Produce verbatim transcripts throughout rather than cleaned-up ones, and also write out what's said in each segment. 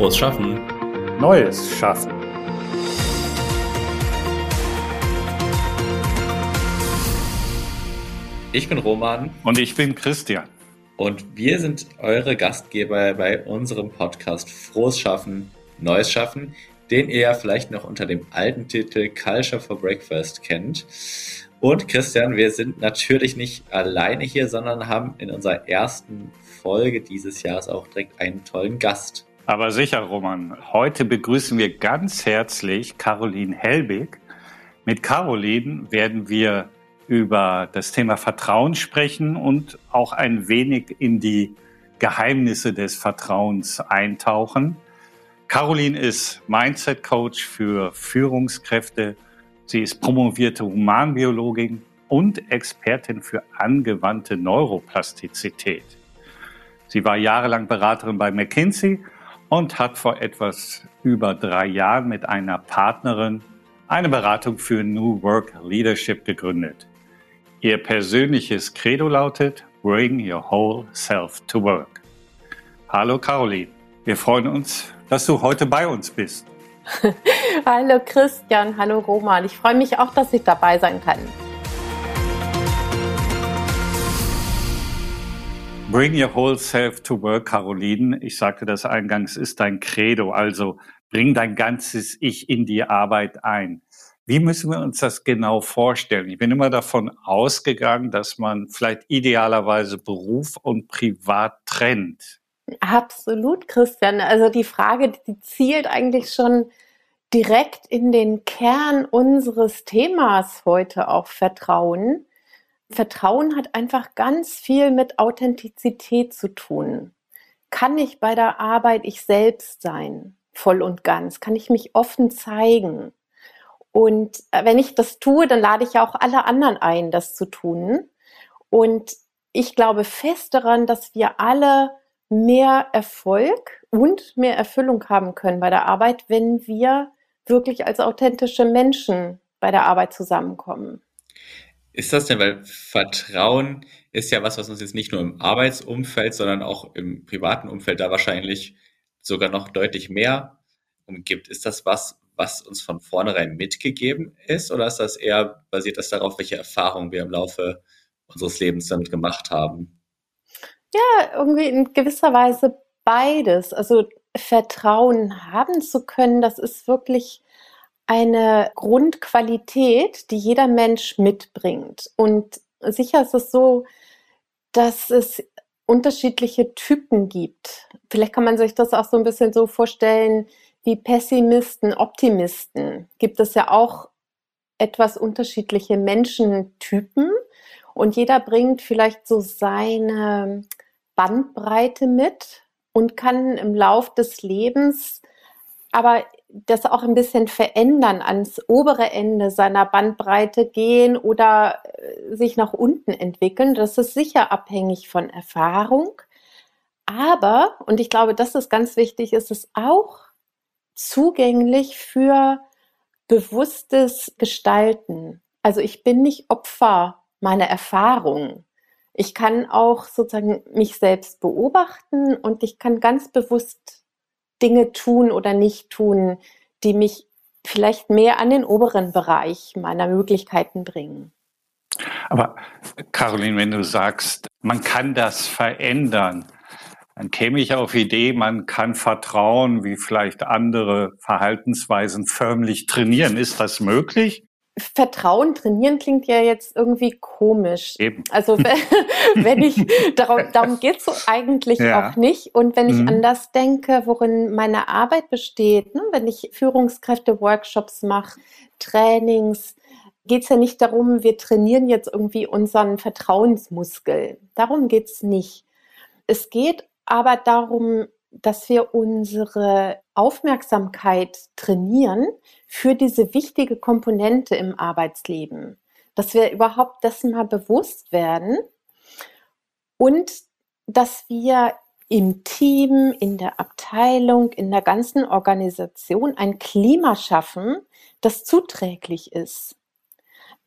Frohes Schaffen. Neues Schaffen. Ich bin Roman. Und ich bin Christian. Und wir sind eure Gastgeber bei unserem Podcast Frohes Schaffen, Neues Schaffen, den ihr ja vielleicht noch unter dem alten Titel Culture for Breakfast kennt. Und Christian, wir sind natürlich nicht alleine hier, sondern haben in unserer ersten Folge dieses Jahres auch direkt einen tollen Gast. Aber sicher, Roman. Heute begrüßen wir ganz herzlich Carolin Helbig. Mit Carolin werden wir über das Thema Vertrauen sprechen und auch ein wenig in die Geheimnisse des Vertrauens eintauchen. Carolin ist Mindset-Coach für Führungskräfte. Sie ist promovierte Humanbiologin und Expertin für angewandte Neuroplastizität. Sie war jahrelang Beraterin bei McKinsey und hat vor etwas über drei Jahren mit einer Partnerin eine Beratung für New Work Leadership gegründet. Ihr persönliches Credo lautet: Bring your whole self to work. Hallo Carolin, wir freuen uns, dass du heute bei uns bist. Hallo Christian, hallo Roman. Ich freue mich auch, dass ich dabei sein kann. Bring your whole self to work, Carolin. Ich sagte das eingangs, ist dein Credo. Also bring dein ganzes Ich in die Arbeit ein. Wie müssen wir uns das genau vorstellen? Ich bin immer davon ausgegangen, dass man vielleicht idealerweise Beruf und Privat trennt. Absolut, Christian. Also die Frage, die zielt eigentlich schon direkt in den Kern unseres Themas heute auch: Vertrauen. Vertrauen hat einfach ganz viel mit Authentizität zu tun. Kann ich bei der Arbeit ich selbst sein, voll und ganz? Kann ich mich offen zeigen? Und wenn ich das tue, dann lade ich ja auch alle anderen ein, das zu tun. Und ich glaube fest daran, dass wir alle mehr Erfolg und mehr Erfüllung haben können bei der Arbeit, wenn wir wirklich als authentische Menschen bei der Arbeit zusammenkommen. Ist das denn, weil Vertrauen ist ja was, was uns jetzt nicht nur im Arbeitsumfeld, sondern auch im privaten Umfeld da wahrscheinlich sogar noch deutlich mehr umgibt. Ist das was, was uns von vornherein mitgegeben ist, oder ist das eher, basiert das darauf, welche Erfahrungen wir im Laufe unseres Lebens damit gemacht haben? Ja, irgendwie in gewisser Weise beides. Also Vertrauen haben zu können, das ist wirklich eine Grundqualität, die jeder Mensch mitbringt. Und sicher ist es so, dass es unterschiedliche Typen gibt. Vielleicht kann man sich das auch so ein bisschen so vorstellen wie Pessimisten, Optimisten. Gibt es ja auch etwas unterschiedliche Menschentypen. Und jeder bringt vielleicht so seine Bandbreite mit und kann im Lauf des Lebens aber das auch ein bisschen verändern, ans obere Ende seiner Bandbreite gehen oder sich nach unten entwickeln. Das ist sicher abhängig von Erfahrung. Aber, und ich glaube, das ist ganz wichtig, ist es auch zugänglich für bewusstes Gestalten. Also ich bin nicht Opfer meiner Erfahrung. Ich kann auch sozusagen mich selbst beobachten und ich kann ganz bewusst Dinge tun oder nicht tun, die mich vielleicht mehr an den oberen Bereich meiner Möglichkeiten bringen. Aber Carolin, wenn du sagst, man kann das verändern, dann käme ich auf die Idee, man kann Vertrauen wie vielleicht andere Verhaltensweisen förmlich trainieren. Ist das möglich? Vertrauen trainieren klingt ja jetzt irgendwie komisch. Eben. Also wenn ich darum, darum geht es eigentlich ja. auch nicht. Und wenn ich mhm. an das denke, worin meine Arbeit besteht, ne? Wenn ich Führungskräfte, Workshops mache, Trainings, geht es ja nicht darum, wir trainieren jetzt irgendwie unseren Vertrauensmuskel. Darum geht es nicht. Es geht aber darum, dass wir unsere Aufmerksamkeit trainieren für diese wichtige Komponente im Arbeitsleben. Dass wir überhaupt dessen mal bewusst werden und dass wir im Team, in der Abteilung, in der ganzen Organisation ein Klima schaffen, das zuträglich ist.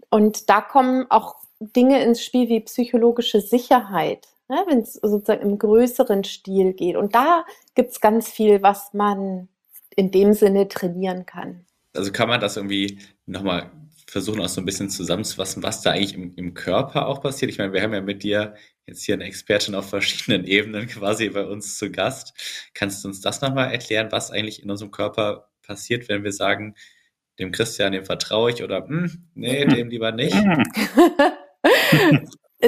Und da kommen auch Dinge ins Spiel wie psychologische Sicherheit. ne, wenn es sozusagen im größeren Stil geht. Und da gibt es ganz viel, was man in dem Sinne trainieren kann. Also kann man das irgendwie nochmal versuchen, auch so ein bisschen zusammenzufassen, was da eigentlich im, im Körper auch passiert. Ich meine, wir haben ja mit dir jetzt hier eine Expertin auf verschiedenen Ebenen quasi bei uns zu Gast. Kannst du uns das nochmal erklären, was eigentlich in unserem Körper passiert, wenn wir sagen, dem Christian, dem vertraue ich oder nee, dem lieber nicht?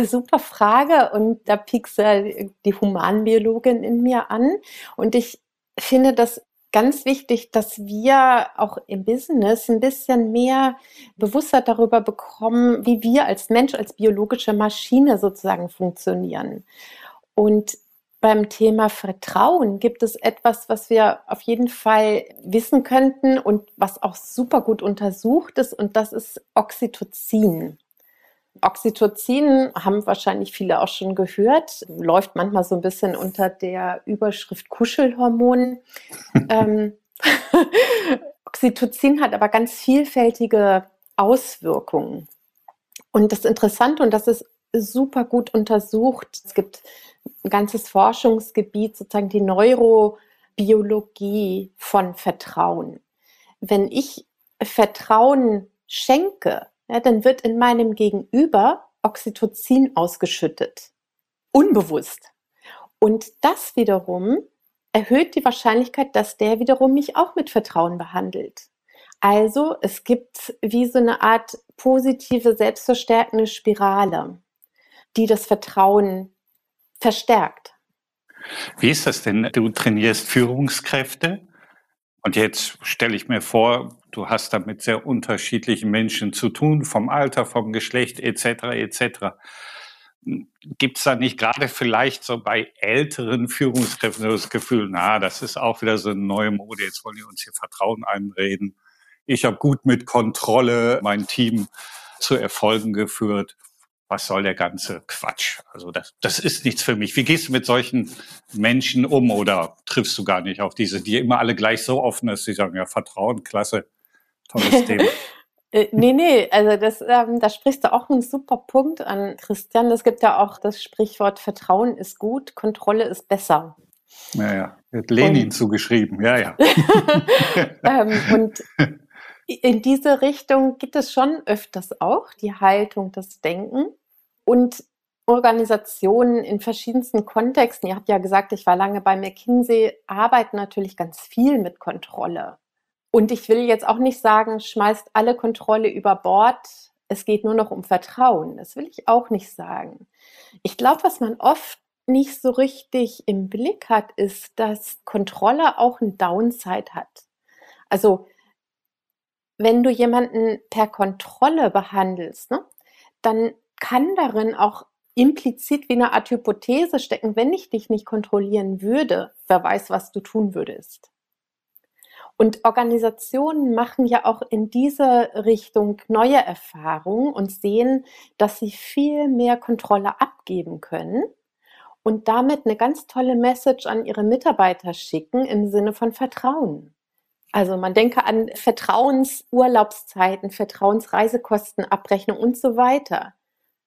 Super Frage, und da piekst du die Humanbiologin in mir an, und ich finde das ganz wichtig, dass wir auch im Business ein bisschen mehr Bewusstheit darüber bekommen, wie wir als Mensch, als biologische Maschine sozusagen funktionieren. Und beim Thema Vertrauen gibt es etwas, was wir auf jeden Fall wissen könnten und was auch super gut untersucht ist, und das ist Oxytocin. Oxytocin, haben wahrscheinlich viele auch schon gehört, läuft manchmal so ein bisschen unter der Überschrift Kuschelhormon. ähm, Oxytocin hat aber ganz vielfältige Auswirkungen. Und das Interessante, und das ist super gut untersucht, es gibt ein ganzes Forschungsgebiet, sozusagen die Neurobiologie von Vertrauen. Wenn ich Vertrauen schenke, ja, dann wird in meinem Gegenüber Oxytocin ausgeschüttet. Unbewusst. Und das wiederum erhöht die Wahrscheinlichkeit, dass der wiederum mich auch mit Vertrauen behandelt. Also es gibt wie so eine Art positive, selbstverstärkende Spirale, die das Vertrauen verstärkt. Wie ist das denn? Du trainierst Führungskräfte. Und jetzt stelle ich mir vor, du hast da mit sehr unterschiedlichen Menschen zu tun, vom Alter, vom Geschlecht et cetera et cetera. Gibt es da nicht gerade vielleicht so bei älteren Führungskräften das Gefühl, na, das ist auch wieder so eine neue Mode, jetzt wollen die uns hier Vertrauen einreden. Ich habe gut mit Kontrolle mein Team zu Erfolgen geführt. Was soll der ganze Quatsch? Also das, das ist nichts für mich. Wie gehst du mit solchen Menschen um, oder triffst du gar nicht auf diese, die immer alle gleich so offen ist, die sagen, ja, Vertrauen, klasse, tolles Thema. Nee, nee, also das, ähm, da sprichst du auch einen super Punkt an, Christian. Es gibt ja auch das Sprichwort, Vertrauen ist gut, Kontrolle ist besser. Ja, ja, wird Lenin und, zugeschrieben, ja, ja. ähm, und in diese Richtung geht es schon öfters auch, die Haltung, das Denken. Und Organisationen in verschiedensten Kontexten, ihr habt ja gesagt, ich war lange bei McKinsey, arbeiten natürlich ganz viel mit Kontrolle. Und ich will jetzt auch nicht sagen, schmeißt alle Kontrolle über Bord, es geht nur noch um Vertrauen. Das will ich auch nicht sagen. Ich glaube, was man oft nicht so richtig im Blick hat, ist, dass Kontrolle auch ein Downside hat. Also wenn du jemanden per Kontrolle behandelst, ne, dann kann darin auch implizit wie eine Art Hypothese stecken, wenn ich dich nicht kontrollieren würde, wer weiß, was du tun würdest. Und Organisationen machen ja auch in diese Richtung neue Erfahrungen und sehen, dass sie viel mehr Kontrolle abgeben können und damit eine ganz tolle Message an ihre Mitarbeiter schicken im Sinne von Vertrauen. Also man denke an Vertrauensurlaubszeiten, Vertrauensreisekostenabrechnung und so weiter.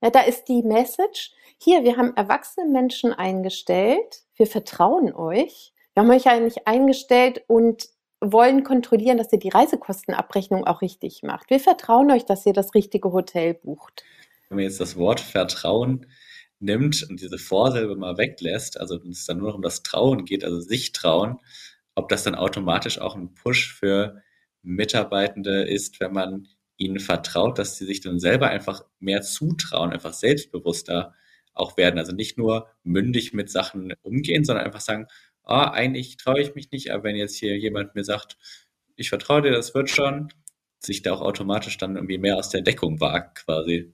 Ja, da ist die Message, hier, wir haben erwachsene Menschen eingestellt, wir vertrauen euch. Wir haben euch ja nicht eingestellt und wollen kontrollieren, dass ihr die Reisekostenabrechnung auch richtig macht. Wir vertrauen euch, dass ihr das richtige Hotel bucht. Wenn man jetzt das Wort Vertrauen nimmt und diese Vorsilbe mal weglässt, also wenn es dann nur noch um das Trauen geht, also sich trauen, ob das dann automatisch auch ein Push für Mitarbeitende ist, wenn man ihnen vertraut, dass sie sich dann selber einfach mehr zutrauen, einfach selbstbewusster auch werden. Also nicht nur mündig mit Sachen umgehen, sondern einfach sagen, oh, eigentlich traue ich mich nicht, aber wenn jetzt hier jemand mir sagt, ich vertraue dir, das wird schon, sich da auch automatisch dann irgendwie mehr aus der Deckung wagt quasi.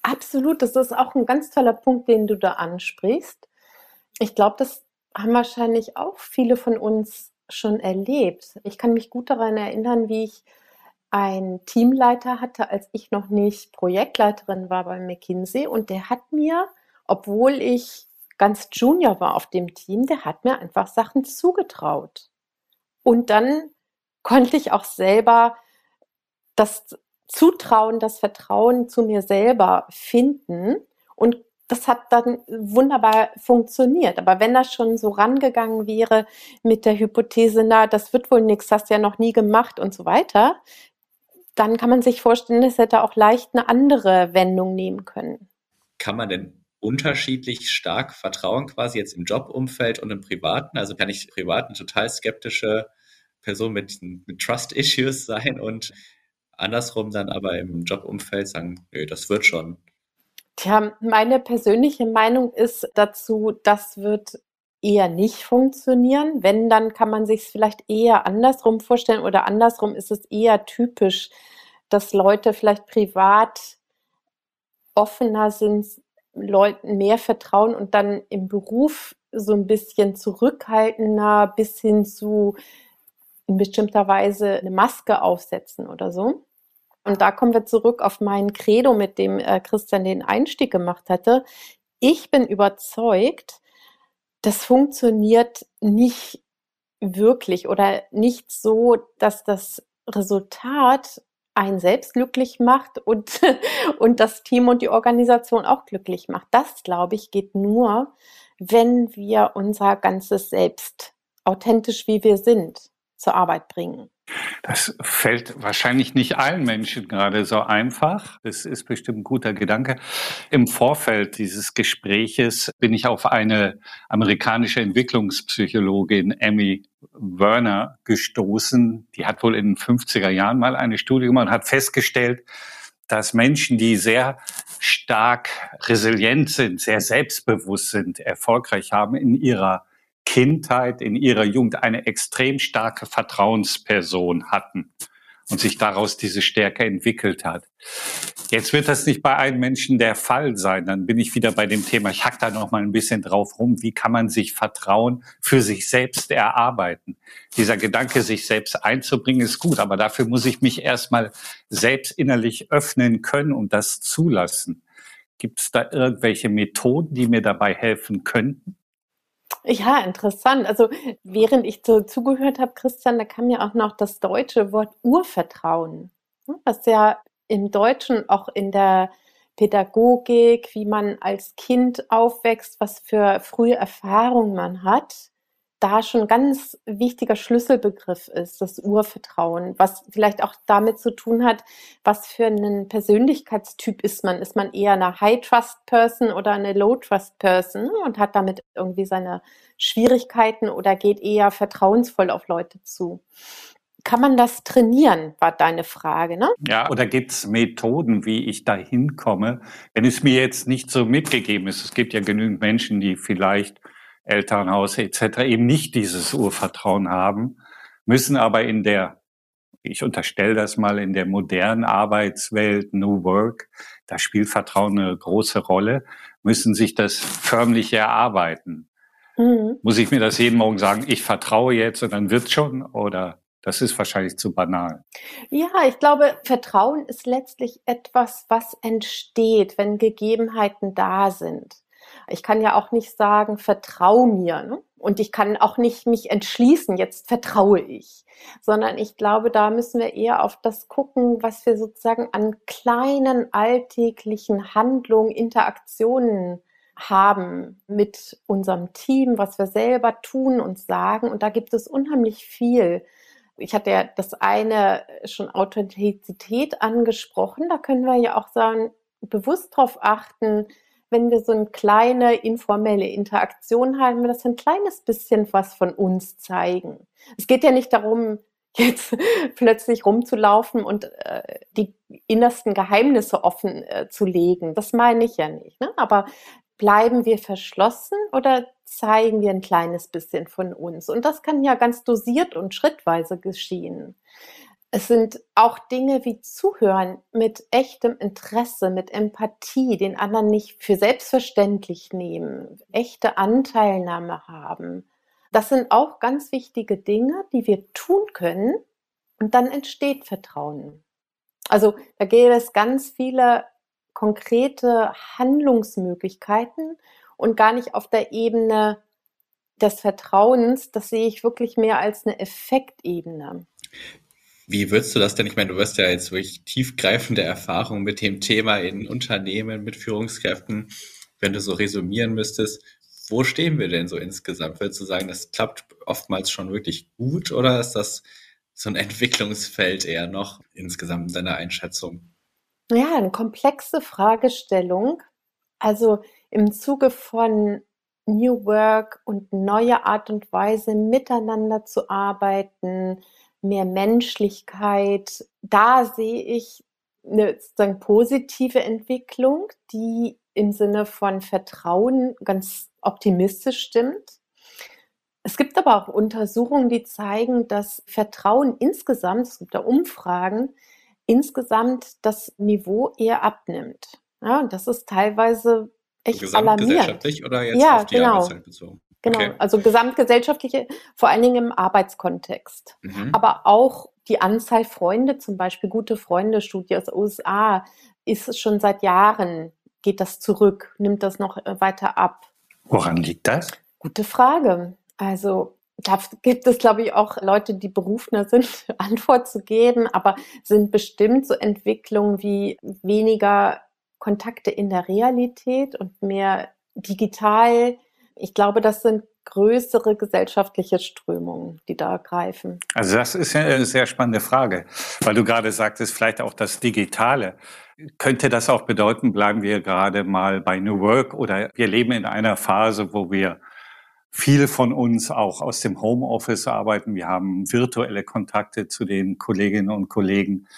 Absolut, das ist auch ein ganz toller Punkt, den du da ansprichst. Ich glaube, das haben wahrscheinlich auch viele von uns schon erlebt. Ich kann mich gut daran erinnern, wie ich einen Teamleiter hatte, als ich noch nicht Projektleiterin war bei McKinsey, und der hat mir, obwohl ich ganz Junior war auf dem Team, der hat mir einfach Sachen zugetraut. Und dann konnte ich auch selber das Zutrauen, das Vertrauen zu mir selber finden und das hat dann wunderbar funktioniert. Aber wenn das schon so rangegangen wäre mit der Hypothese, na, das wird wohl nichts, hast ja noch nie gemacht und so weiter, dann kann man sich vorstellen, es hätte auch leicht eine andere Wendung nehmen können. Kann man denn unterschiedlich stark vertrauen quasi jetzt im Jobumfeld und im Privaten? Also kann ich privat eine total skeptische Person mit, mit Trust-Issues sein und andersrum dann aber im Jobumfeld sagen, nö, das wird schon. Tja, meine persönliche Meinung ist dazu, das wird eher nicht funktionieren. Wenn, dann kann man sich es vielleicht eher andersrum vorstellen oder andersrum ist es eher typisch, dass Leute vielleicht privat offener sind, Leuten mehr vertrauen und dann im Beruf so ein bisschen zurückhaltender bis hin zu in bestimmter Weise eine Maske aufsetzen oder so. Und da kommen wir zurück auf mein Credo, mit dem Christian den Einstieg gemacht hatte. Ich bin überzeugt, das funktioniert nicht wirklich oder nicht so, dass das Resultat einen selbst glücklich macht und, und das Team und die Organisation auch glücklich macht. Das, glaube ich, geht nur, wenn wir unser ganzes Selbst authentisch, wie wir sind, zur Arbeit bringen. Das fällt wahrscheinlich nicht allen Menschen gerade so einfach. Das ist bestimmt ein guter Gedanke. Im Vorfeld dieses Gespräches bin ich auf eine amerikanische Entwicklungspsychologin, Emmy Werner, gestoßen. Die hat wohl in den fünfziger Jahren mal eine Studie gemacht und hat festgestellt, dass Menschen, die sehr stark resilient sind, sehr selbstbewusst sind, erfolgreich haben in ihrer Kindheit, in ihrer Jugend eine extrem starke Vertrauensperson hatten und sich daraus diese Stärke entwickelt hat. Jetzt wird das nicht bei allen Menschen der Fall sein. Dann bin ich wieder bei dem Thema, ich hack da noch mal ein bisschen drauf rum, wie kann man sich Vertrauen für sich selbst erarbeiten? Dieser Gedanke, sich selbst einzubringen, ist gut, aber dafür muss ich mich erstmal selbst innerlich öffnen können und das zulassen. Gibt es da irgendwelche Methoden, die mir dabei helfen könnten? Ja, interessant. Also während ich so zugehört habe, Christian, da kam ja auch noch das deutsche Wort Urvertrauen, was ja im Deutschen auch in der Pädagogik, wie man als Kind aufwächst, was für frühe Erfahrungen man hat, da schon ein ganz wichtiger Schlüsselbegriff ist, das Urvertrauen, was vielleicht auch damit zu tun hat, was für einen Persönlichkeitstyp ist man. Ist man eher eine High-Trust-Person oder eine Low-Trust-Person und hat damit irgendwie seine Schwierigkeiten oder geht eher vertrauensvoll auf Leute zu? Kann man das trainieren, war deine Frage, ne? Ja, oder gibt es Methoden, wie ich da hinkomme, wenn es mir jetzt nicht so mitgegeben ist? Es gibt ja genügend Menschen, die vielleicht Elternhaus et cetera eben nicht dieses Urvertrauen haben, müssen aber in der, ich unterstelle das mal, in der modernen Arbeitswelt, New Work, da spielt Vertrauen eine große Rolle, müssen sich das förmlich erarbeiten. Mhm. Muss ich mir das jeden Morgen sagen, ich vertraue jetzt und dann wird's schon, oder das ist wahrscheinlich zu banal? Ja, ich glaube, Vertrauen ist letztlich etwas, was entsteht, wenn Gegebenheiten da sind. Ich kann ja auch nicht sagen, vertrau mir, ne? Und ich kann auch nicht mich entschließen, jetzt vertraue ich, sondern ich glaube, da müssen wir eher auf das gucken, was wir sozusagen an kleinen alltäglichen Handlungen, Interaktionen haben mit unserem Team, was wir selber tun und sagen. Und da gibt es unheimlich viel. Ich hatte ja das eine schon Authentizität angesprochen. Da können wir ja auch sagen, bewusst darauf achten, wenn wir so eine kleine informelle Interaktion haben, das ein kleines bisschen was von uns zeigen. Es geht ja nicht darum, jetzt plötzlich rumzulaufen und äh, die innersten Geheimnisse offen äh, zu legen. Das meine ich ja nicht, ne? Aber bleiben wir verschlossen oder zeigen wir ein kleines bisschen von uns? Und das kann ja ganz dosiert und schrittweise geschehen. Es sind auch Dinge wie Zuhören mit echtem Interesse, mit Empathie, den anderen nicht für selbstverständlich nehmen, echte Anteilnahme haben. Das sind auch ganz wichtige Dinge, die wir tun können und dann entsteht Vertrauen. Also da gäbe es ganz viele konkrete Handlungsmöglichkeiten und gar nicht auf der Ebene des Vertrauens. Das sehe ich wirklich mehr als eine Effektebene. Wie würdest du das denn? Ich meine, du wirst ja jetzt wirklich tiefgreifende Erfahrungen mit dem Thema in Unternehmen, mit Führungskräften. wenn du so resümieren müsstest, wo stehen wir denn so insgesamt? Würdest du sagen, das klappt oftmals schon wirklich gut oder ist das so ein Entwicklungsfeld eher noch insgesamt in deiner Einschätzung? Ja, eine komplexe Fragestellung. Also im Zuge von New Work und neue Art und Weise, miteinander zu arbeiten, mehr Menschlichkeit, da sehe ich eine sozusagen positive Entwicklung, die im Sinne von Vertrauen ganz optimistisch stimmt. Es gibt aber auch Untersuchungen, die zeigen, dass Vertrauen insgesamt, es gibt da Umfragen, insgesamt das Niveau eher abnimmt. Ja, und das ist teilweise echt alarmierend. Gesamtgesellschaftlich oder jetzt ja, auf die genau. Arbeitszeit bezogen? Genau, okay. Also gesamtgesellschaftliche, vor allen Dingen im Arbeitskontext. Mhm. Aber auch die Anzahl Freunde, zum Beispiel gute Freunde-Studie aus den U S A, ist schon seit Jahren, geht das zurück, nimmt das noch weiter ab. Woran liegt das? Gute Frage. Also da gibt es, glaube ich, auch Leute, die berufener sind, Antwort zu geben, aber sind bestimmt so Entwicklungen wie weniger Kontakte in der Realität und mehr digital. Ich glaube, das sind größere gesellschaftliche Strömungen, die da greifen. Also das ist eine sehr spannende Frage, weil du gerade sagtest, vielleicht auch das Digitale. Könnte das auch bedeuten, bleiben wir gerade mal bei New Work oder wir leben in einer Phase, wo wir viele von uns auch aus dem Homeoffice arbeiten. Wir haben virtuelle Kontakte zu den Kolleginnen und Kollegen.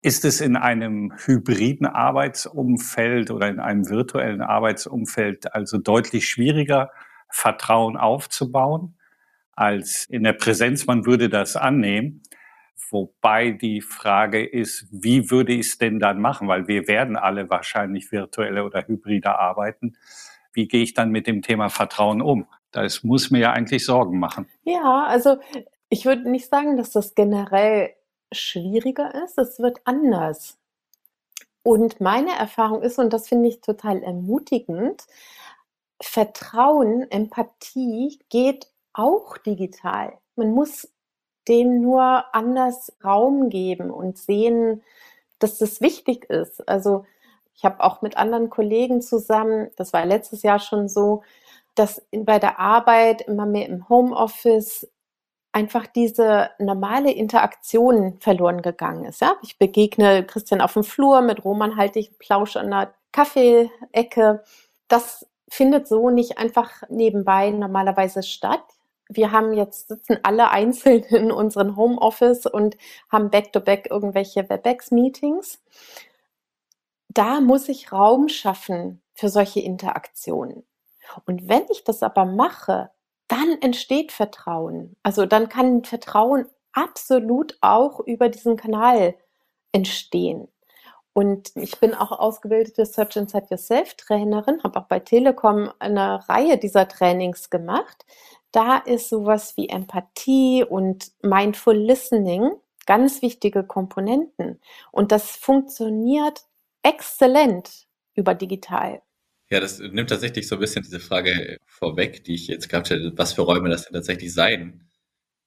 Ist es in einem hybriden Arbeitsumfeld oder in einem virtuellen Arbeitsumfeld also deutlich schwieriger, Vertrauen aufzubauen, als in der Präsenz? Man würde das annehmen, wobei die Frage ist, wie würde ich es denn dann machen? Weil wir werden alle wahrscheinlich virtuelle oder hybride arbeiten. Wie gehe ich dann mit dem Thema Vertrauen um? Das muss mir ja eigentlich Sorgen machen. Ja, also ich würde nicht sagen, dass das generell schwieriger ist, es wird anders. Und meine Erfahrung ist, und das finde ich total ermutigend, Vertrauen, Empathie geht auch digital. Man muss dem nur anders Raum geben und sehen, dass das wichtig ist. Also ich habe auch mit anderen Kollegen zusammen, das war letztes Jahr schon so, dass bei der Arbeit immer mehr im Homeoffice einfach diese normale Interaktion verloren gegangen ist. Ja? Ich begegne Christian auf dem Flur, mit Roman halte ich einen Plausch an der Kaffee-Ecke. Das findet so nicht einfach nebenbei normalerweise statt. Wir haben jetzt, sitzen alle einzeln in unseren Homeoffice und haben back-to-back irgendwelche WebEx-Meetings. Da muss ich Raum schaffen für solche Interaktionen. Und wenn ich das aber mache, dann entsteht Vertrauen. Also dann kann Vertrauen absolut auch über diesen Kanal entstehen. Und ich bin auch ausgebildete Search-inside-yourself-Trainerin, habe auch bei Telekom eine Reihe dieser Trainings gemacht. Da ist sowas wie Empathie und Mindful Listening ganz wichtige Komponenten. Und das funktioniert exzellent über digital. Ja, das nimmt tatsächlich so ein bisschen diese Frage vorweg, die ich jetzt gehabt hätte, was für Räume das denn tatsächlich sein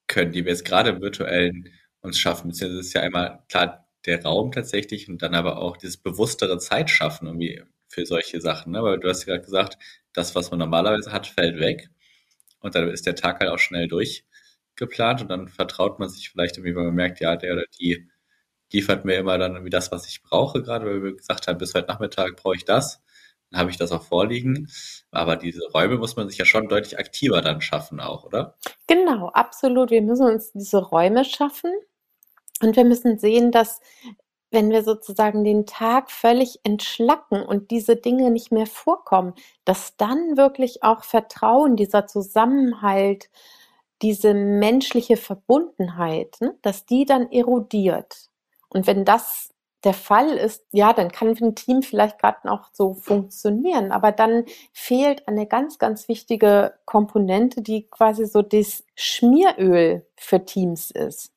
können, die wir jetzt gerade im Virtuellen uns schaffen. Das ist ja einmal klar, der Raum tatsächlich und dann aber auch dieses bewusstere Zeit schaffen irgendwie für solche Sachen. Aber du hast ja gerade gesagt, das, was man normalerweise hat, fällt weg und dann ist der Tag halt auch schnell durchgeplant und dann vertraut man sich vielleicht irgendwie, weil man merkt, ja, der oder die liefert mir immer dann irgendwie das, was ich brauche gerade, weil wir gesagt haben, bis heute Nachmittag brauche ich das, dann habe ich das auch vorliegen. Aber diese Räume muss man sich ja schon deutlich aktiver dann schaffen auch, oder? Genau, absolut. Wir müssen uns diese Räume schaffen. Und wir müssen sehen, dass wenn wir sozusagen den Tag völlig entschlacken und diese Dinge nicht mehr vorkommen, dass dann wirklich auch Vertrauen, dieser Zusammenhalt, diese menschliche Verbundenheit, dass die dann erodiert. Und wenn das der Fall ist, ja, dann kann ein Team vielleicht gerade noch so funktionieren, aber dann fehlt eine ganz, ganz wichtige Komponente, die quasi so das Schmieröl für Teams ist.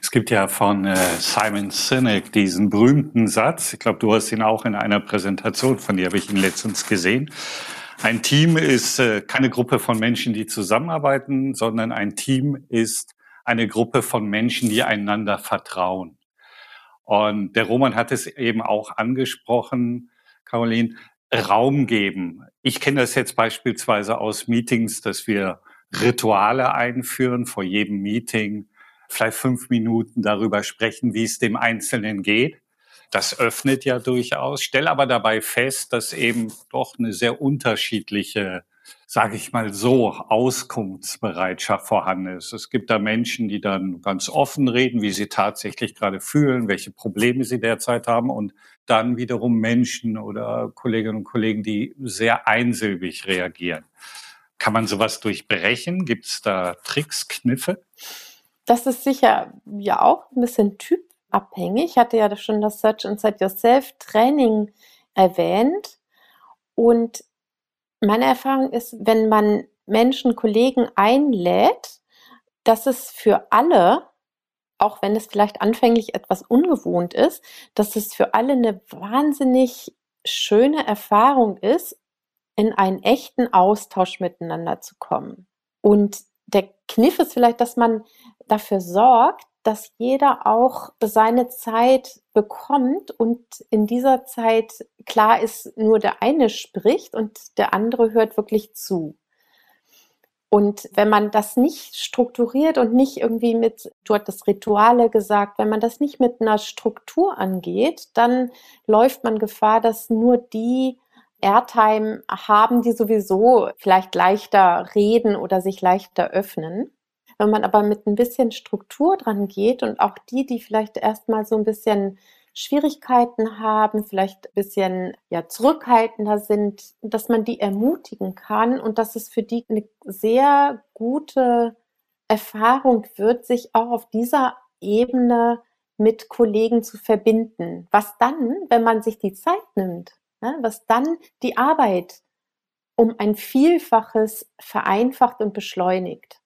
Es gibt ja von äh, Simon Sinek diesen berühmten Satz, ich glaube, du hast ihn auch in einer Präsentation von dir, habe ich ihn letztens gesehen. Ein Team ist äh, keine Gruppe von Menschen, die zusammenarbeiten, sondern ein Team ist eine Gruppe von Menschen, die einander vertrauen. Und der Roman hat es eben auch angesprochen, Carolin, Raum geben. Ich kenne das jetzt beispielsweise aus Meetings, dass wir Rituale einführen vor jedem Meeting, vielleicht fünf Minuten darüber sprechen, wie es dem Einzelnen geht. Das öffnet ja durchaus, stelle aber dabei fest, dass eben doch eine sehr unterschiedliche, sage ich mal so, Auskunftsbereitschaft vorhanden ist. Es gibt da Menschen, die dann ganz offen reden, wie sie tatsächlich gerade fühlen, welche Probleme sie derzeit haben, und dann wiederum Menschen oder Kolleginnen und Kollegen, die sehr einsilbig reagieren. Kann man sowas durchbrechen? Gibt es da Tricks, Kniffe? Das ist sicher ja auch ein bisschen typabhängig. Ich hatte ja schon das Search-inside-yourself-Training erwähnt, und meine Erfahrung ist, wenn man Menschen, Kollegen einlädt, dass es für alle, auch wenn es vielleicht anfänglich etwas ungewohnt ist, dass es für alle eine wahnsinnig schöne Erfahrung ist, in einen echten Austausch miteinander zu kommen. Und der Kniff ist vielleicht, dass man dafür sorgt, dass jeder auch seine Zeit bekommt und in dieser Zeit klar ist, nur der eine spricht und der andere hört wirklich zu. Und wenn man das nicht strukturiert und nicht irgendwie mit, du hattest Rituale gesagt, wenn man das nicht mit einer Struktur angeht, dann läuft man Gefahr, dass nur die Airtime haben, die sowieso vielleicht leichter reden oder sich leichter öffnen. Wenn man aber mit ein bisschen Struktur dran geht und auch die, die vielleicht erstmal so ein bisschen Schwierigkeiten haben, vielleicht ein bisschen ja, zurückhaltender sind, dass man die ermutigen kann und dass es für die eine sehr gute Erfahrung wird, sich auch auf dieser Ebene mit Kollegen zu verbinden. Was dann, wenn man sich die Zeit nimmt, ne, was dann die Arbeit um ein Vielfaches vereinfacht und beschleunigt.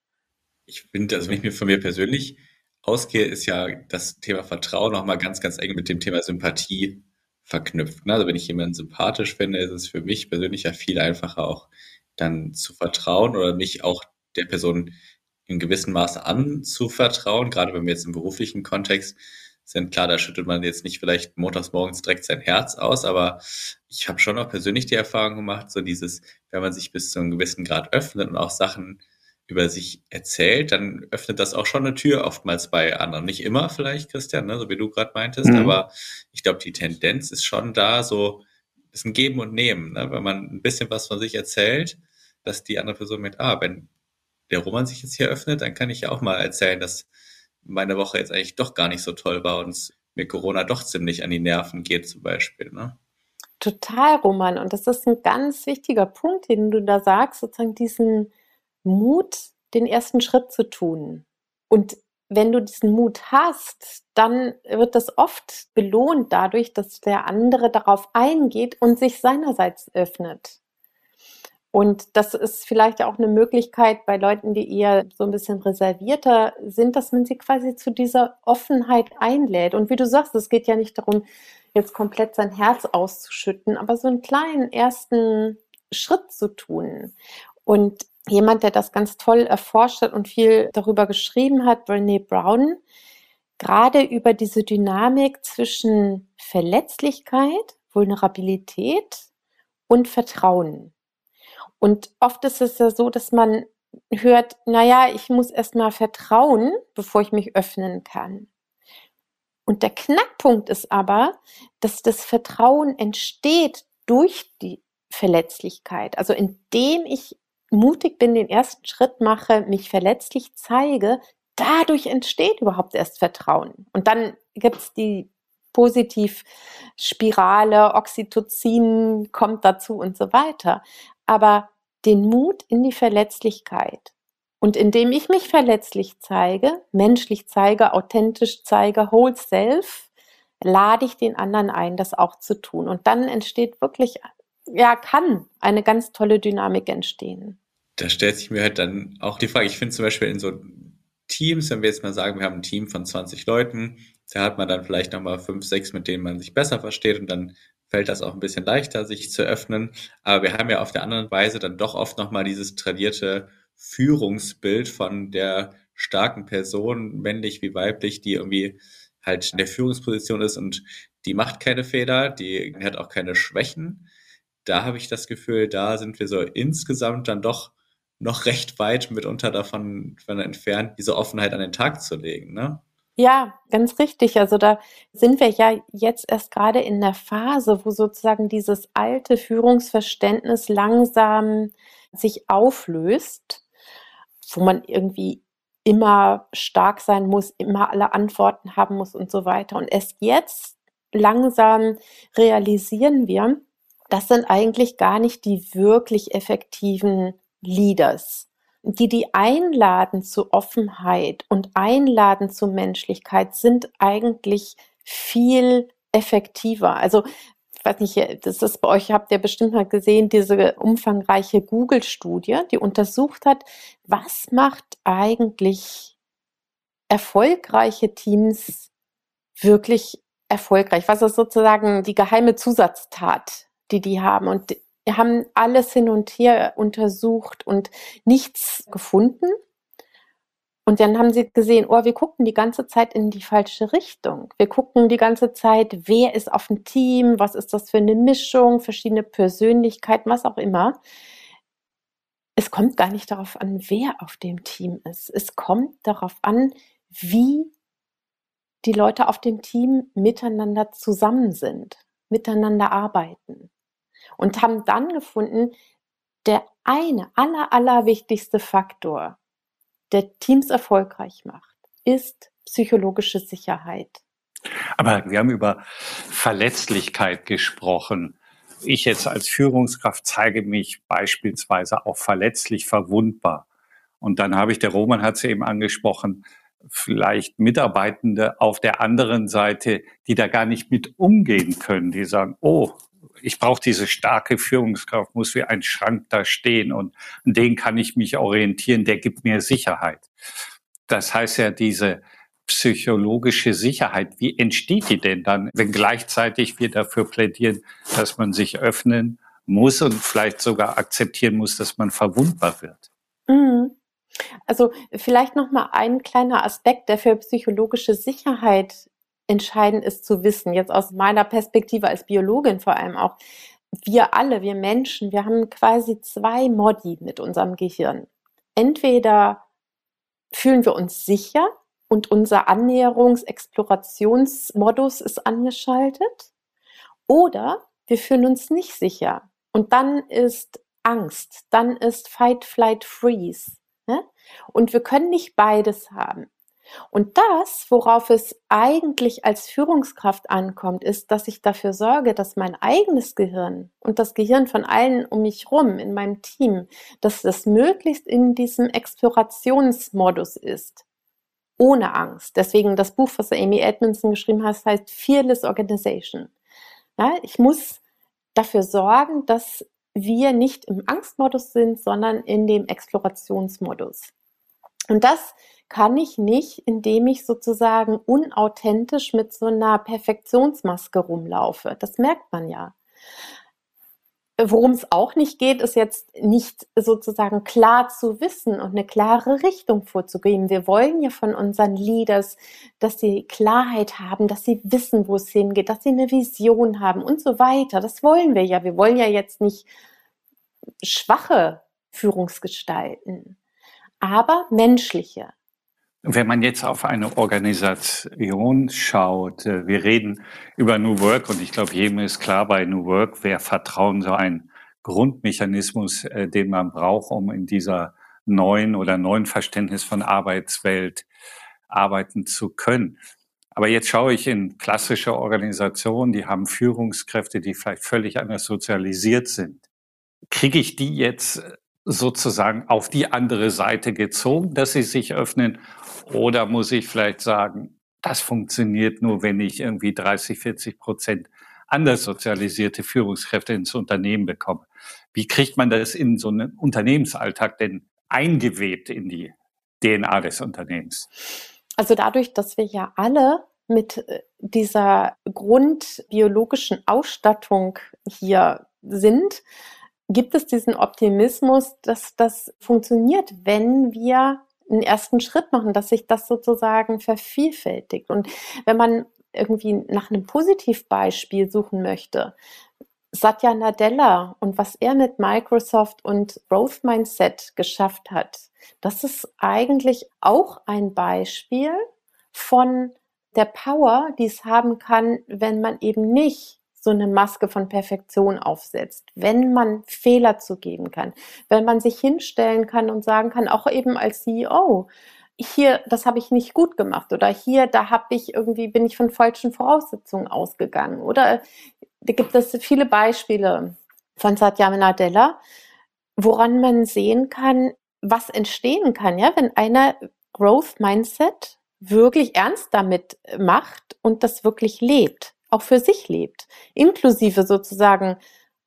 Ich finde, also wenn ich mir von mir persönlich ausgehe, ist ja das Thema Vertrauen nochmal ganz, ganz eng mit dem Thema Sympathie verknüpft. Also wenn ich jemanden sympathisch finde, ist es für mich persönlich ja viel einfacher, auch dann zu vertrauen oder mich auch der Person in gewissem Maße anzuvertrauen. Gerade wenn wir jetzt im beruflichen Kontext sind, klar, da schüttet man jetzt nicht vielleicht montags morgens direkt sein Herz aus, aber ich habe schon auch persönlich die Erfahrung gemacht, so dieses, wenn man sich bis zu einem gewissen Grad öffnet und auch Sachen über sich erzählt, dann öffnet das auch schon eine Tür oftmals bei anderen. Nicht immer vielleicht, Christian, ne, so wie du gerade meintest, mhm. aber ich glaube, die Tendenz ist schon da, so ein bisschen Geben und Nehmen. Ne? Wenn man ein bisschen was von sich erzählt, dass die andere Person mit, ah, wenn der Roman sich jetzt hier öffnet, dann kann ich ja auch mal erzählen, dass meine Woche jetzt eigentlich doch gar nicht so toll war und mir Corona doch ziemlich an die Nerven geht zum Beispiel, ne? Total, Roman. Und das ist ein ganz wichtiger Punkt, den du da sagst, sozusagen diesen Mut, den ersten Schritt zu tun. Und wenn du diesen Mut hast, dann wird das oft belohnt dadurch, dass der andere darauf eingeht und sich seinerseits öffnet. Und das ist vielleicht auch eine Möglichkeit bei Leuten, die eher so ein bisschen reservierter sind, dass man sie quasi zu dieser Offenheit einlädt. Und wie du sagst, es geht ja nicht darum, jetzt komplett sein Herz auszuschütten, aber so einen kleinen ersten Schritt zu tun. Und jemand, der das ganz toll erforscht hat und viel darüber geschrieben hat, Brené Brown, gerade über diese Dynamik zwischen Verletzlichkeit, Vulnerabilität und Vertrauen. Und oft ist es ja so, dass man hört, naja, ich muss erstmal vertrauen, bevor ich mich öffnen kann. Und der Knackpunkt ist aber, dass das Vertrauen entsteht durch die Verletzlichkeit. Also indem ich mutig bin, den ersten Schritt mache, mich verletzlich zeige, dadurch entsteht überhaupt erst Vertrauen. Und dann gibt es die Positivspirale, Oxytocin kommt dazu und so weiter. Aber den Mut in die Verletzlichkeit. Und indem ich mich verletzlich zeige, menschlich zeige, authentisch zeige, whole self, lade ich den anderen ein, das auch zu tun. Und dann entsteht wirklich, ja, kann eine ganz tolle Dynamik entstehen. Da stellt sich mir halt dann auch die Frage, ich finde zum Beispiel in so Teams, wenn wir jetzt mal sagen, wir haben ein Team von zwanzig Leuten, da hat man dann vielleicht nochmal fünf, sechs, mit denen man sich besser versteht und dann fällt das auch ein bisschen leichter, sich zu öffnen. Aber wir haben ja auf der anderen Weise dann doch oft nochmal dieses tradierte Führungsbild von der starken Person, männlich wie weiblich, die irgendwie halt in der Führungsposition ist und die macht keine Fehler, die hat auch keine Schwächen. da habe ich das Gefühl, da sind wir so insgesamt dann doch noch recht weit mitunter davon entfernt, diese Offenheit an den Tag zu legen, ne? Ja, ganz richtig. Also da sind wir ja jetzt erst gerade in der Phase, wo sozusagen dieses alte Führungsverständnis langsam sich auflöst, wo man irgendwie immer stark sein muss, immer alle Antworten haben muss und so weiter. Und erst jetzt langsam realisieren wir, das sind eigentlich gar nicht die wirklich effektiven Leaders, die die einladen zu Offenheit und einladen zu Menschlichkeit, sind eigentlich viel effektiver. Also ich weiß nicht, das ist bei euch, habt ihr bestimmt mal gesehen, diese umfangreiche Google-Studie, die untersucht hat, was macht eigentlich erfolgreiche Teams wirklich erfolgreich? Was ist sozusagen die geheime Zusatztat, die die haben? Und wir haben alles hin und her untersucht und nichts gefunden. Und dann haben sie gesehen, oh, wir gucken die ganze Zeit in die falsche Richtung. Wir gucken die ganze Zeit, wer ist auf dem Team, was ist das für eine Mischung, verschiedene Persönlichkeiten, was auch immer. Es kommt gar nicht darauf an, wer auf dem Team ist. Es kommt darauf an, wie die Leute auf dem Team miteinander zusammen sind, miteinander arbeiten. Und haben dann gefunden, der eine aller, aller wichtigste Faktor, der Teams erfolgreich macht, ist psychologische Sicherheit. Aber wir haben über Verletzlichkeit gesprochen. Ich jetzt als Führungskraft zeige mich beispielsweise auch verletzlich, verwundbar. Und dann habe ich, der Roman hat es eben angesprochen, vielleicht Mitarbeitende auf der anderen Seite, die da gar nicht mit umgehen können, die sagen, oh, ich brauche diese starke Führungskraft, muss wie ein Schrank da stehen und an den kann ich mich orientieren, der gibt mir Sicherheit. Das heißt ja, diese psychologische Sicherheit, wie entsteht die denn dann, wenn gleichzeitig wir dafür plädieren, dass man sich öffnen muss und vielleicht sogar akzeptieren muss, dass man verwundbar wird? Mhm. Also vielleicht nochmal ein kleiner Aspekt, der für psychologische Sicherheit entscheidend ist zu wissen, jetzt aus meiner Perspektive als Biologin vor allem auch, wir alle, wir Menschen, wir haben quasi zwei Modi mit unserem Gehirn. Entweder fühlen wir uns sicher und unser Annäherungs-Explorationsmodus ist angeschaltet, oder wir fühlen uns nicht sicher und dann ist Angst, dann ist Fight, Flight, Freeze. Ne? Und wir können nicht beides haben. Und das, worauf es eigentlich als Führungskraft ankommt, ist, dass ich dafür sorge, dass mein eigenes Gehirn und das Gehirn von allen um mich herum in meinem Team, dass das möglichst in diesem Explorationsmodus ist, ohne Angst. Deswegen das Buch, was Amy Edmondson geschrieben hat, heißt Fearless Organization. Ja, ich muss dafür sorgen, dass wir nicht im Angstmodus sind, sondern in dem Explorationsmodus. Und das kann ich nicht, indem ich sozusagen unauthentisch mit so einer Perfektionsmaske rumlaufe. Das merkt man ja. Worum es auch nicht geht, ist jetzt nicht sozusagen klar zu wissen und eine klare Richtung vorzugeben. Wir wollen ja von unseren Leaders, dass sie Klarheit haben, dass sie wissen, wo es hingeht, dass sie eine Vision haben und so weiter. Das wollen wir ja. Wir wollen ja jetzt nicht schwache Führungsgestalten, aber menschliche. Wenn man jetzt auf eine Organisation schaut, wir reden über New Work und ich glaube, jedem ist klar, bei New Work wäre Vertrauen so ein Grundmechanismus, den man braucht, um in dieser neuen oder neuen Verständnis von Arbeitswelt arbeiten zu können. Aber jetzt schaue ich in klassische Organisationen, die haben Führungskräfte, die vielleicht völlig anders sozialisiert sind. Kriege ich die jetzt sozusagen auf die andere Seite gezogen, dass sie sich öffnen? Oder muss ich vielleicht sagen, das funktioniert nur, wenn ich irgendwie dreißig, vierzig Prozent anders sozialisierte Führungskräfte ins Unternehmen bekomme? Wie kriegt man das in so einen Unternehmensalltag denn eingewebt in die D N A des Unternehmens? Also dadurch, dass wir ja alle mit dieser grundbiologischen Ausstattung hier sind, gibt es diesen Optimismus, dass das funktioniert, wenn wir einen ersten Schritt machen, dass sich das sozusagen vervielfältigt. Und wenn man irgendwie nach einem Positivbeispiel suchen möchte, Satya Nadella und was er mit Microsoft und Growth Mindset geschafft hat, das ist eigentlich auch ein Beispiel von der Power, die es haben kann, wenn man eben nicht so eine Maske von Perfektion aufsetzt, wenn man Fehler zugeben kann, wenn man sich hinstellen kann und sagen kann, auch eben als C E O, hier, das habe ich nicht gut gemacht oder hier, da habe ich irgendwie, bin ich von falschen Voraussetzungen ausgegangen oder da gibt es viele Beispiele von Satya Nadella, woran man sehen kann, was entstehen kann, ja, wenn einer Growth Mindset wirklich ernst damit macht und das wirklich lebt, auch für sich lebt, inklusive sozusagen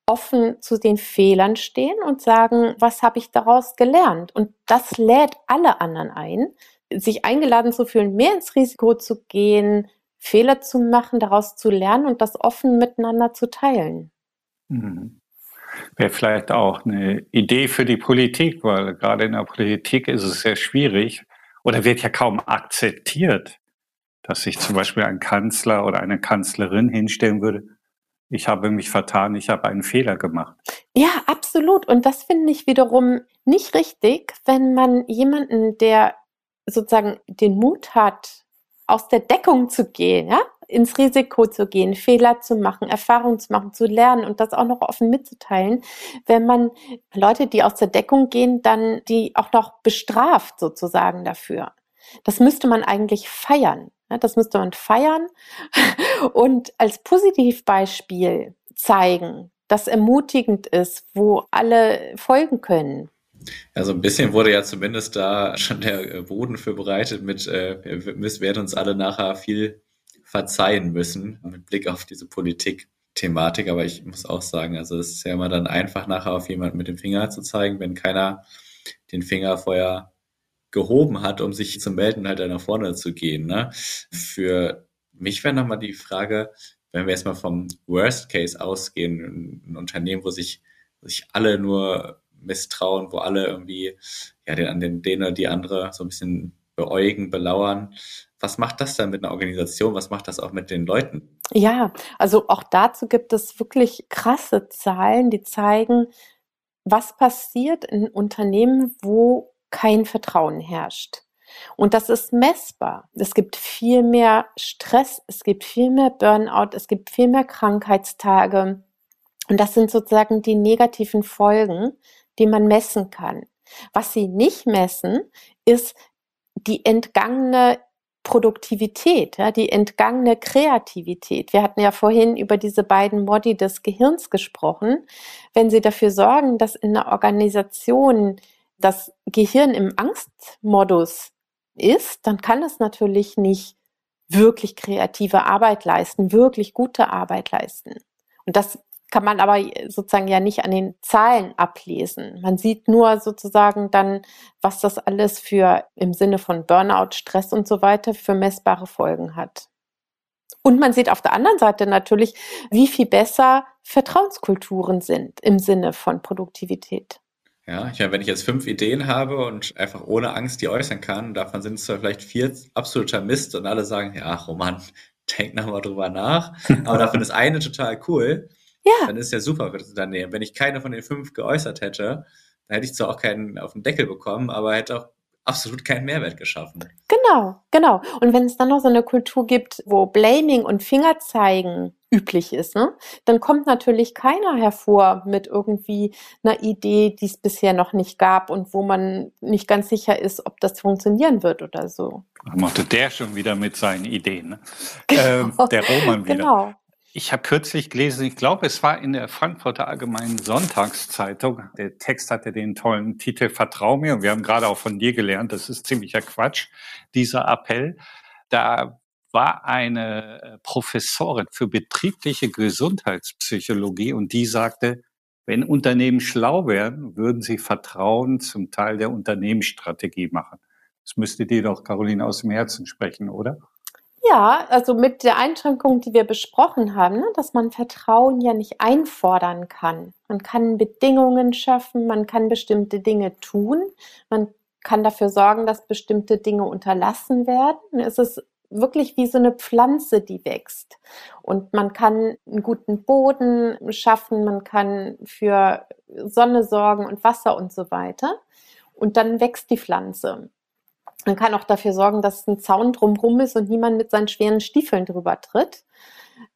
offen zu den Fehlern stehen und sagen, was habe ich daraus gelernt? Und das lädt alle anderen ein, sich eingeladen zu fühlen, mehr ins Risiko zu gehen, Fehler zu machen, daraus zu lernen und das offen miteinander zu teilen. Mhm. Wäre vielleicht auch eine Idee für die Politik, weil gerade in der Politik ist es sehr schwierig oder wird ja kaum akzeptiert, dass sich zum Beispiel ein Kanzler oder eine Kanzlerin hinstellen würde, ich habe mich vertan, ich habe einen Fehler gemacht. Ja, absolut. Und das finde ich wiederum nicht richtig, wenn man jemanden, der sozusagen den Mut hat, aus der Deckung zu gehen, ja, ins Risiko zu gehen, Fehler zu machen, Erfahrungen zu machen, zu lernen und das auch noch offen mitzuteilen, wenn man Leute, die aus der Deckung gehen, dann die auch noch bestraft sozusagen dafür. Das müsste man eigentlich feiern. Ja, das müsste man feiern und als Positivbeispiel zeigen, das ermutigend ist, wo alle folgen können. Ja, so ein bisschen wurde ja zumindest da schon der Boden für bereitet mit, äh, wir werden uns alle nachher viel verzeihen müssen mit Blick auf diese Politik-Thematik. Aber ich muss auch sagen, also es ist ja immer dann einfach, nachher auf jemanden mit dem Finger zu zeigen, wenn keiner den Finger vorher gehoben hat, um sich zu melden, halt dann nach vorne zu gehen. Ne? Für mich wäre nochmal die Frage, wenn wir jetzt mal vom Worst Case ausgehen, ein Unternehmen, wo sich, wo sich alle nur misstrauen, wo alle irgendwie ja den, an den, den oder die andere so ein bisschen beäugen, belauern. Was macht das dann mit einer Organisation? Was macht das auch mit den Leuten? Ja, also auch dazu gibt es wirklich krasse Zahlen, die zeigen, was passiert in Unternehmen, wo kein Vertrauen herrscht. Und das ist messbar. Es gibt viel mehr Stress, es gibt viel mehr Burnout, es gibt viel mehr Krankheitstage. Und das sind sozusagen die negativen Folgen, die man messen kann. Was sie nicht messen, ist die entgangene Produktivität, ja, die entgangene Kreativität. Wir hatten ja vorhin über diese beiden Modi des Gehirns gesprochen. Wenn sie dafür sorgen, dass in einer Organisation das Gehirn im Angstmodus ist, dann kann es natürlich nicht wirklich kreative Arbeit leisten, wirklich gute Arbeit leisten. Und das kann man aber sozusagen ja nicht an den Zahlen ablesen. Man sieht nur sozusagen dann, was das alles für im Sinne von Burnout, Stress und so weiter für messbare Folgen hat. Und man sieht auf der anderen Seite natürlich, wie viel besser Vertrauenskulturen sind im Sinne von Produktivität. Ja, ich meine, wenn ich jetzt fünf Ideen habe und einfach ohne Angst die äußern kann, davon sind es zwar vielleicht vier absoluter Mist und alle sagen, ja, Roman, denk nochmal drüber nach, aber davon ist eine total cool, ja. Dann ist ja super für das Unternehmen. Wenn ich keine von den fünf geäußert hätte, dann hätte ich zwar auch keinen auf den Deckel bekommen, aber hätte auch absolut keinen Mehrwert geschaffen. Genau, genau. Und wenn es dann noch so eine Kultur gibt, wo Blaming und Fingerzeigen üblich ist, ne? Dann kommt natürlich keiner hervor mit irgendwie einer Idee, die es bisher noch nicht gab und wo man nicht ganz sicher ist, ob das funktionieren wird oder so. Da machte der schon wieder mit seinen Ideen. Ne? Genau. Ähm, der Roman wieder. Genau. Ich habe kürzlich gelesen, ich glaube, es war in der Frankfurter Allgemeinen Sonntagszeitung. Der Text hatte den tollen Titel Vertrau mir. Und wir haben gerade auch von dir gelernt, das ist ziemlicher Quatsch, dieser Appell. Da war eine Professorin für betriebliche Gesundheitspsychologie und die sagte, wenn Unternehmen schlau wären, würden sie Vertrauen zum Teil der Unternehmensstrategie machen. Das müsste dir doch, Carolin, aus dem Herzen sprechen, oder? Ja, also mit der Einschränkung, die wir besprochen haben, ne, dass man Vertrauen ja nicht einfordern kann. Man kann Bedingungen schaffen, man kann bestimmte Dinge tun, man kann dafür sorgen, dass bestimmte Dinge unterlassen werden. Es ist wirklich wie so eine Pflanze, die wächst. Und man kann einen guten Boden schaffen, man kann für Sonne sorgen und Wasser und so weiter. Und dann wächst die Pflanze. Man kann auch dafür sorgen, dass ein Zaun drumherum ist und niemand mit seinen schweren Stiefeln drüber tritt.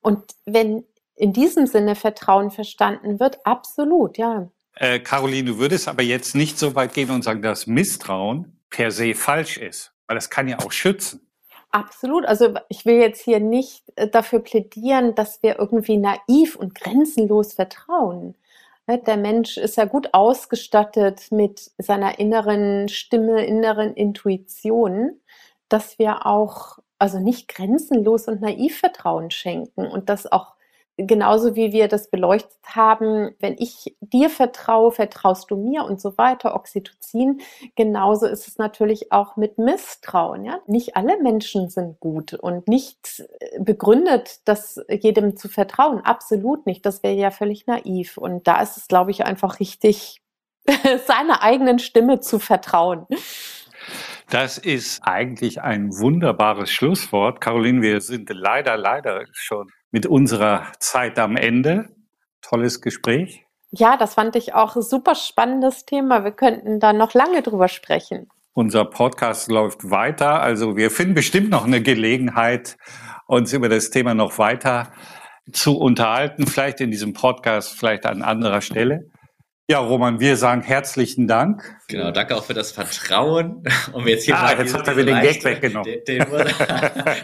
Und wenn in diesem Sinne Vertrauen verstanden wird, absolut, ja. Äh, Carolin, du würdest aber jetzt nicht so weit gehen und sagen, dass Misstrauen per se falsch ist, weil das kann ja auch schützen. Absolut. Also ich will jetzt hier nicht dafür plädieren, dass wir irgendwie naiv und grenzenlos vertrauen. Der Mensch ist ja gut ausgestattet mit seiner inneren Stimme, inneren Intuition, dass wir auch also nicht grenzenlos und naiv Vertrauen schenken und das auch genauso wie wir das beleuchtet haben, wenn ich dir vertraue, vertraust du mir und so weiter, Oxytocin, genauso ist es natürlich auch mit Misstrauen. Ja? Nicht alle Menschen sind gut und nicht begründet, das jedem zu vertrauen, absolut nicht, das wäre ja völlig naiv und da ist es, glaube ich, einfach richtig, seiner eigenen Stimme zu vertrauen. Das ist eigentlich ein wunderbares Schlusswort. Carolin, wir sind leider, leider schon mit unserer Zeit am Ende. Tolles Gespräch. Ja, das fand ich auch ein super spannendes Thema. Wir könnten da noch lange drüber sprechen. Unser Podcast läuft weiter. Also wir finden bestimmt noch eine Gelegenheit, uns über das Thema noch weiter zu unterhalten. Vielleicht in diesem Podcast, vielleicht an anderer Stelle. Ja, Roman, wir sagen herzlichen Dank. Genau, danke auch für das Vertrauen. Um jetzt hier ah, mal jetzt hat er mir den Gag weggenommen. Den, den,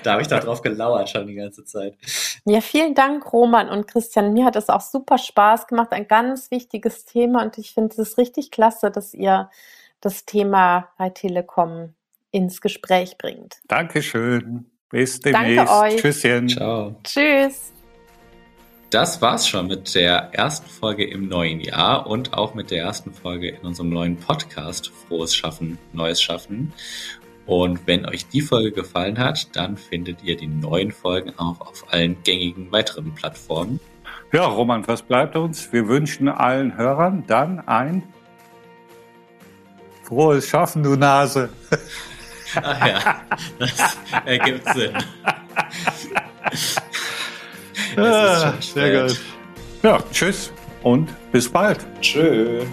da habe ich doch drauf gelauert schon die ganze Zeit. Ja, vielen Dank, Roman und Christian. Mir hat es auch super Spaß gemacht. Ein ganz wichtiges Thema und ich finde es richtig klasse, dass ihr das Thema bei Telekom ins Gespräch bringt. Dankeschön. Bis demnächst. Danke euch. Tschüsschen. Ciao. Tschüss. Das war's schon mit der ersten Folge im neuen Jahr und auch mit der ersten Folge in unserem neuen Podcast Frohes Schaffen, Neues Schaffen. Und wenn euch die Folge gefallen hat, dann findet ihr die neuen Folgen auch auf allen gängigen weiteren Plattformen. Ja, Roman, was bleibt uns? Wir wünschen allen Hörern dann ein Frohes Schaffen, du Nase. Ach ja, das ergibt Sinn. Ah, sehr gut. Ja, tschüss und bis bald. Tschö.